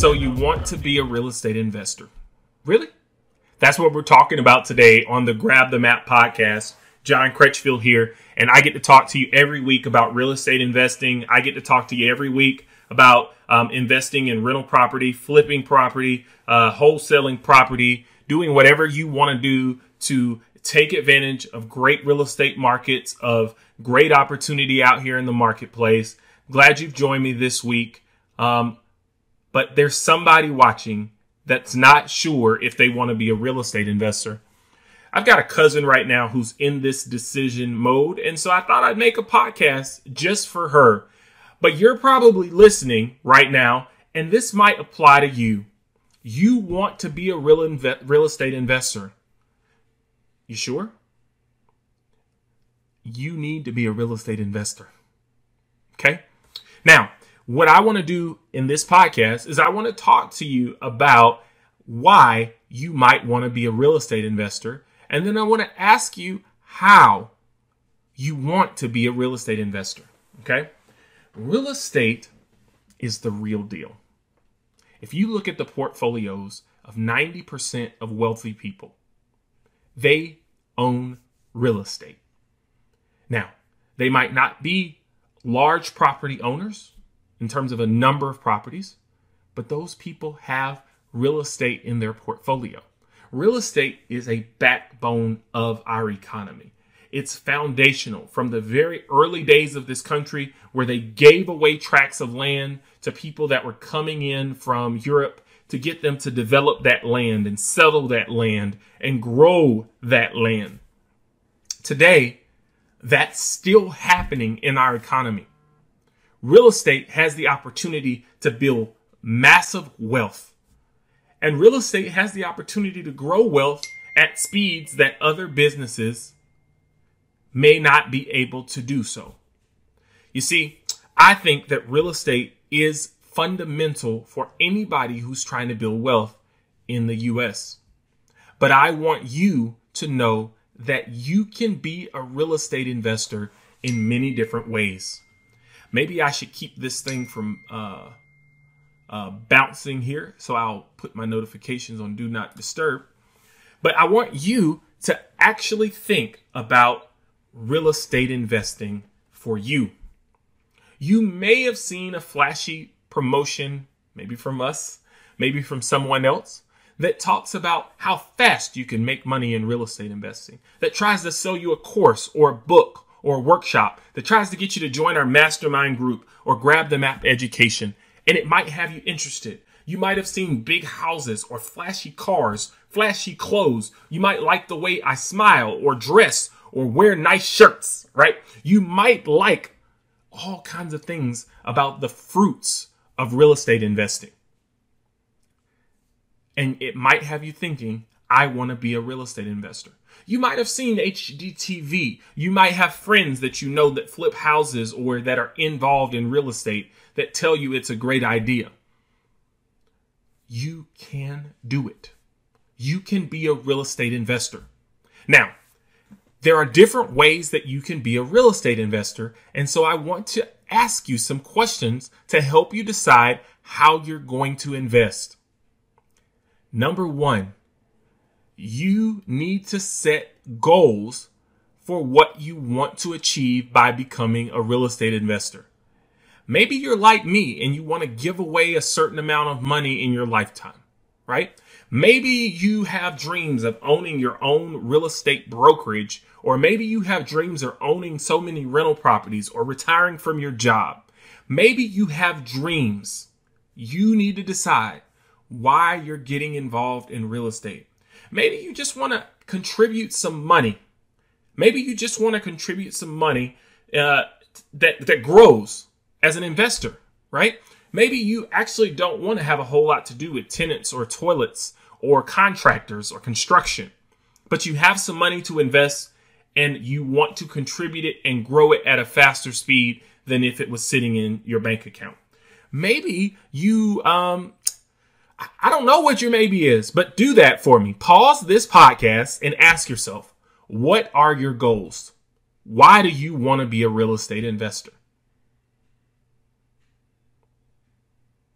So you want to be a real estate investor. Really? That's what we're talking about today on the Grab the Map podcast. John Cretchfield here, and I get to talk to you every week about real estate investing. I get to talk to you every week about investing in rental property, flipping property, wholesaling property, doing whatever you want to do to take advantage of great real estate markets, of great opportunity out here in the marketplace. Glad you've joined me this week. But there's somebody watching that's not sure if they want to be a real estate investor. I've got a cousin right now who's in this decision mode, and so I thought I'd make a podcast just for her. But you're probably listening right now, and this might apply to you. You want to be a real estate investor. You sure? You need to be a real estate investor. Okay? Now, what I want to do in this podcast is I want to talk to you about why you might want to be a real estate investor. And then I want to ask you how you want to be a real estate investor, okay? Real estate is the real deal. If you look at the portfolios of 90% of wealthy people, they own real estate. Now, they might not be large property owners in terms of a number of properties, but those people have real estate in their portfolio. Real estate is a backbone of our economy. It's foundational from the very early days of this country, where they gave away tracts of land to people that were coming in from Europe to get them to develop that land and settle that land and grow that land. Today, that's still happening in our economy. Real estate has the opportunity to build massive wealth. And real estate has the opportunity to grow wealth at speeds that other businesses may not be able to do so. You see, I think that real estate is fundamental for anybody who's trying to build wealth in the U.S. But I want you to know that you can be a real estate investor in many different ways. Maybe I should keep this thing from bouncing here, so I'll put my notifications on Do Not Disturb. But I want you to actually think about real estate investing for you. You may have seen a flashy promotion, maybe from us, maybe from someone else, that talks about how fast you can make money in real estate investing, that tries to sell you a course or a book or a workshop, that tries to get you to join our mastermind group or Grab the Map education. And it might have you interested. You might have seen big houses or flashy cars, flashy clothes. You might like the way I smile or dress or wear nice shirts, right? You might like all kinds of things about the fruits of real estate investing. And it might have you thinking, I want to be a real estate investor. You might have seen HGTV. You might have friends that you know that flip houses or that are involved in real estate that tell you it's a great idea. You can do it. You can be a real estate investor. Now, there are different ways that you can be a real estate investor. And so I want to ask you some questions to help you decide how you're going to invest. Number one, you need to set goals for what you want to achieve by becoming a real estate investor. Maybe you're like me and you want to give away a certain amount of money in your lifetime, right? Maybe you have dreams of owning your own real estate brokerage, or maybe you have dreams of owning so many rental properties or retiring from your job. Maybe you have dreams. You need to decide why you're getting involved in real estate. Maybe you just want to contribute some money. Maybe you just want to contribute some money that grows as an investor, right? Maybe you actually don't want to have a whole lot to do with tenants or toilets or contractors or construction, but you have some money to invest and you want to contribute it and grow it at a faster speed than if it was sitting in your bank account. Maybe you I don't know what your maybe is, but do that for me. Pause this podcast and ask yourself, what are your goals? Why do you want to be a real estate investor?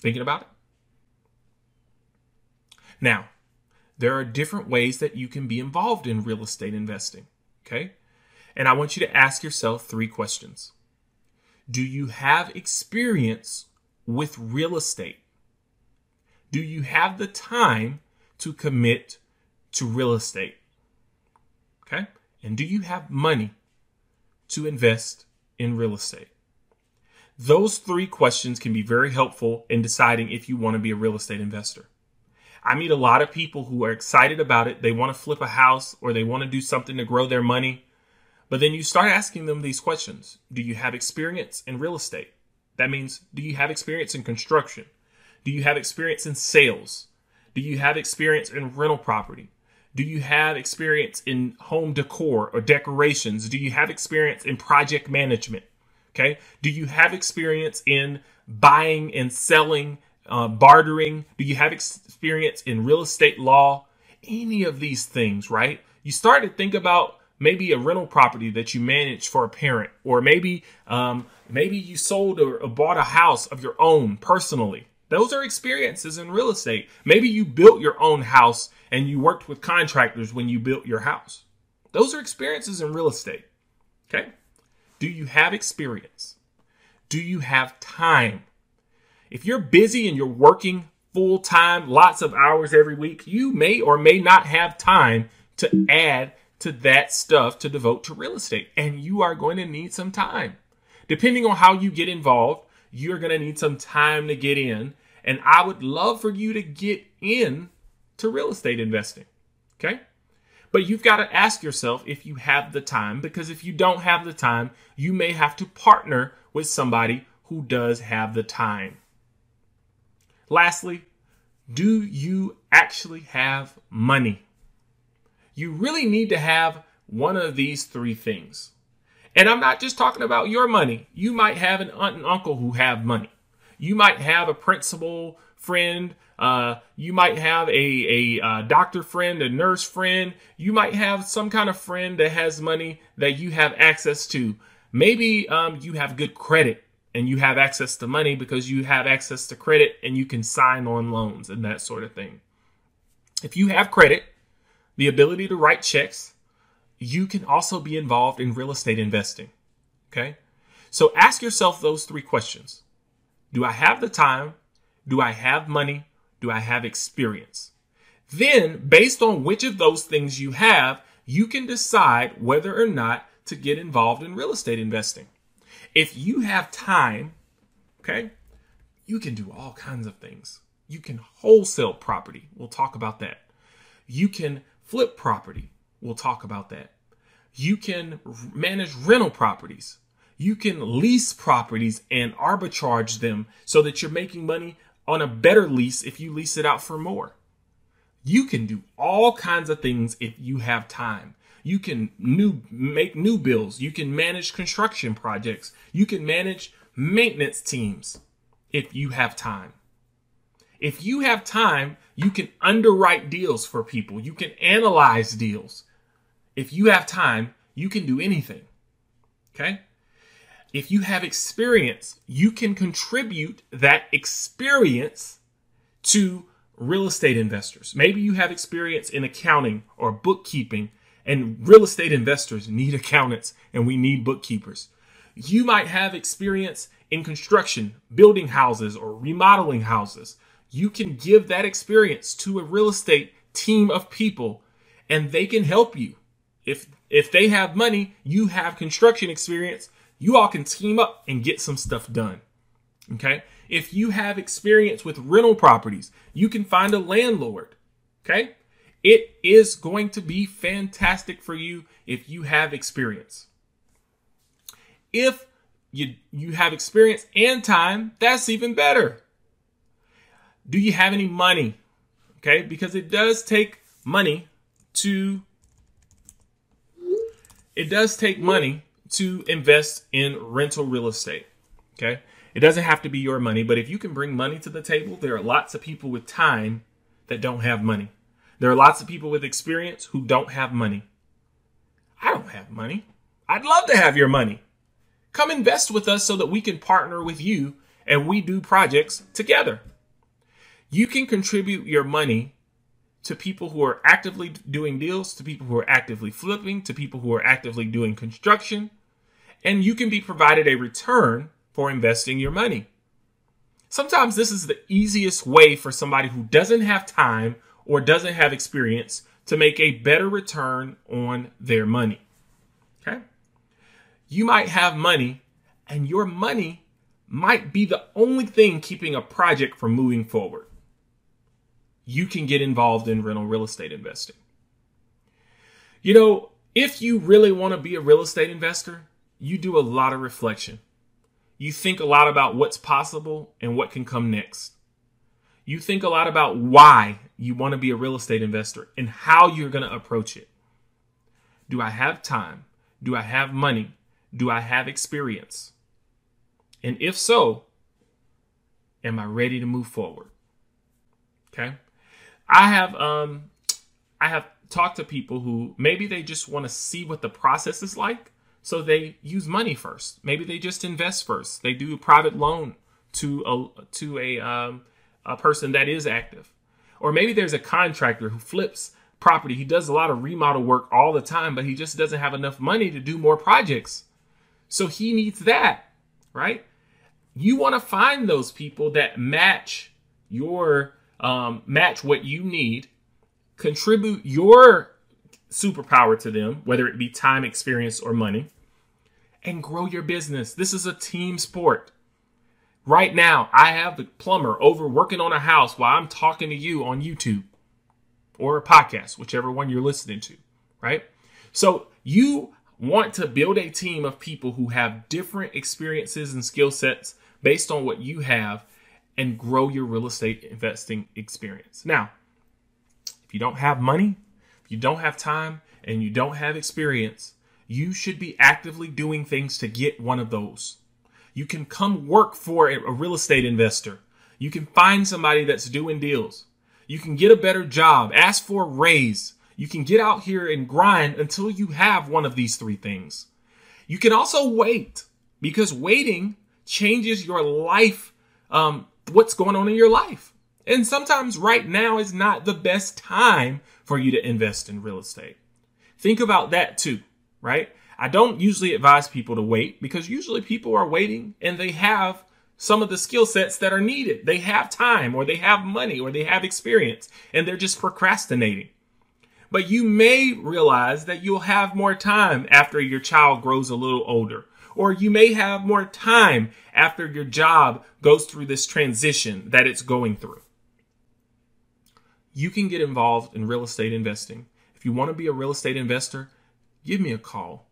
Thinking about it? Now, there are different ways that you can be involved in real estate investing, okay? And I want you to ask yourself three questions. Do you have experience with real estate? Do you have the time to commit to real estate? Okay? And do you have money to invest in real estate? Those three questions can be very helpful in deciding if you want to be a real estate investor. I meet a lot of people who are excited about it. They want to flip a house or they want to do something to grow their money. But then you start asking them these questions. Do you have experience in real estate? That means, do you have experience in construction? Do you have experience in sales? Do you have experience in rental property? Do you have experience in home decor or decorations? Do you have experience in project management? Okay. Do you have experience in buying and selling, bartering? Do you have experience in real estate law? Any of these things, right? You start to think about maybe a rental property that you manage for a parent, or maybe you sold or bought a house of your own personally. Those are experiences in real estate. Maybe you built your own house and you worked with contractors when you built your house. Those are experiences in real estate. Okay? Do you have experience? Do you have time? If you're busy and you're working full time, lots of hours every week, you may or may not have time to add to that stuff to devote to real estate. And you are going to need some time. Depending on how you get involved, you're going to need some time to get in. And I would love for you to get in to real estate investing, okay? But you've got to ask yourself if you have the time, because if you don't have the time, you may have to partner with somebody who does have the time. Lastly, do you actually have money? You really need to have one of these three things. And I'm not just talking about your money. You might have an aunt and uncle who have money. You might have a principal friend. You might have a doctor friend, a nurse friend. You might have some kind of friend that has money that you have access to. Maybe you have good credit and you have access to money because you have access to credit and you can sign on loans and that sort of thing. If you have credit, the ability to write checks, you can also be involved in real estate investing, okay? So ask yourself those three questions. Do I have the time? Do I have money? Do I have experience? Then, based on which of those things you have, you can decide whether or not to get involved in real estate investing. If you have time, okay, you can do all kinds of things. You can wholesale property. We'll talk about that. You can flip property. We'll talk about that. You can manage rental properties. You can lease properties and arbitrage them so that you're making money on a better lease if you lease it out for more. You can do all kinds of things if you have time. You can make new builds. You can manage construction projects. You can manage maintenance teams if you have time. If you have time, you can underwrite deals for people. You can analyze deals. If you have time, you can do anything. Okay? If you have experience, you can contribute that experience to real estate investors. Maybe you have experience in accounting or bookkeeping, and real estate investors need accountants and we need bookkeepers. You might have experience in construction, building houses or remodeling houses. You can give that experience to a real estate team of people and they can help you. If they have money, you have construction experience, you all can team up and get some stuff done, okay? If you have experience with rental properties, you can find a landlord, okay? It is going to be fantastic for you if you have experience. If you have experience and time, that's even better. Do you have any money? Okay, because it does take money to invest in rental real estate. Okay, it doesn't have to be your money, but if you can bring money to the table, there are lots of people with time that don't have money. There are lots of people with experience who don't have money. I don't have money. I'd love to have your money. Come invest with us so that we can partner with you and we do projects together. You can contribute your money to people who are actively doing deals, to people who are actively flipping, to people who are actively doing construction, and you can be provided a return for investing your money. Sometimes this is the easiest way for somebody who doesn't have time or doesn't have experience to make a better return on their money, okay? You might have money, and your money might be the only thing keeping a project from moving forward. You can get involved in rental real estate investing. You know, if you really want to be a real estate investor, you do a lot of reflection. You think a lot about what's possible and what can come next. You think a lot about why you want to be a real estate investor and how you're going to approach it. Do I have time? Do I have money? Do I have experience? And if so, am I ready to move forward? Okay. I have talked to people who maybe they just want to see what the process is like, so they use money first. Maybe they just invest first. They do a private loan to a person that is active. Or maybe there's a contractor who flips property. He does a lot of remodel work all the time, but he just doesn't have enough money to do more projects. So he needs that, right? You want to find those people that match your match what you need, contribute your superpower to them, whether it be time, experience, or money, and grow your business. This is a team sport. Right now, I have the plumber over working on a house while I'm talking to you on YouTube or a podcast, whichever one you're listening to, right? So you want to build a team of people who have different experiences and skill sets based on what you have and grow your real estate investing experience. Now, if you don't have money, if you don't have time, and you don't have experience, you should be actively doing things to get one of those. You can come work for a real estate investor. You can find somebody that's doing deals. You can get a better job, ask for a raise. You can get out here and grind until you have one of these three things. You can also wait, because waiting changes your life, what's going on in your life. And sometimes right now is not the best time for you to invest in real estate. Think about that too, right? I don't usually advise people to wait, because usually people are waiting and they have some of the skill sets that are needed. They have time, or they have money, or they have experience, and they're just procrastinating. But you may realize that you'll have more time after your child grows a little older. Or you may have more time after your job goes through this transition that it's going through. You can get involved in real estate investing. If you want to be a real estate investor, give me a call.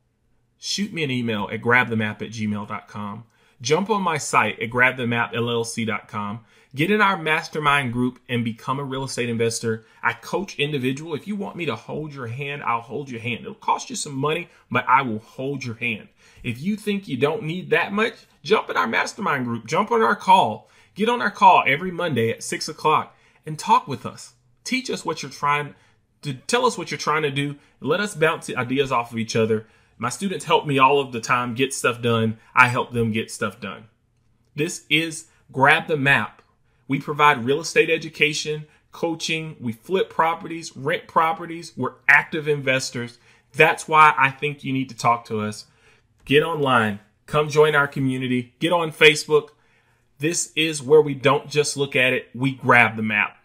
Shoot me an email at grabthemap@gmail.com. Jump on my site at grabthemapllc.com. Get in our mastermind group and become a real estate investor. I coach individual. If you want me to hold your hand, I'll hold your hand. It'll cost you some money, but I will hold your hand. If you think you don't need that much, jump in our mastermind group. Jump on our call. Get on our call every Monday at 6 o'clock and talk with us. Teach us what you're trying to tell us what you're trying to do. Let us bounce ideas off of each other. My students help me all of the time get stuff done. I help them get stuff done. This is Grab the Map. We provide real estate education, coaching, we flip properties, rent properties, we're active investors. That's why I think you need to talk to us. Get online, come join our community, get on Facebook. This is where we don't just look at it, we grab the map.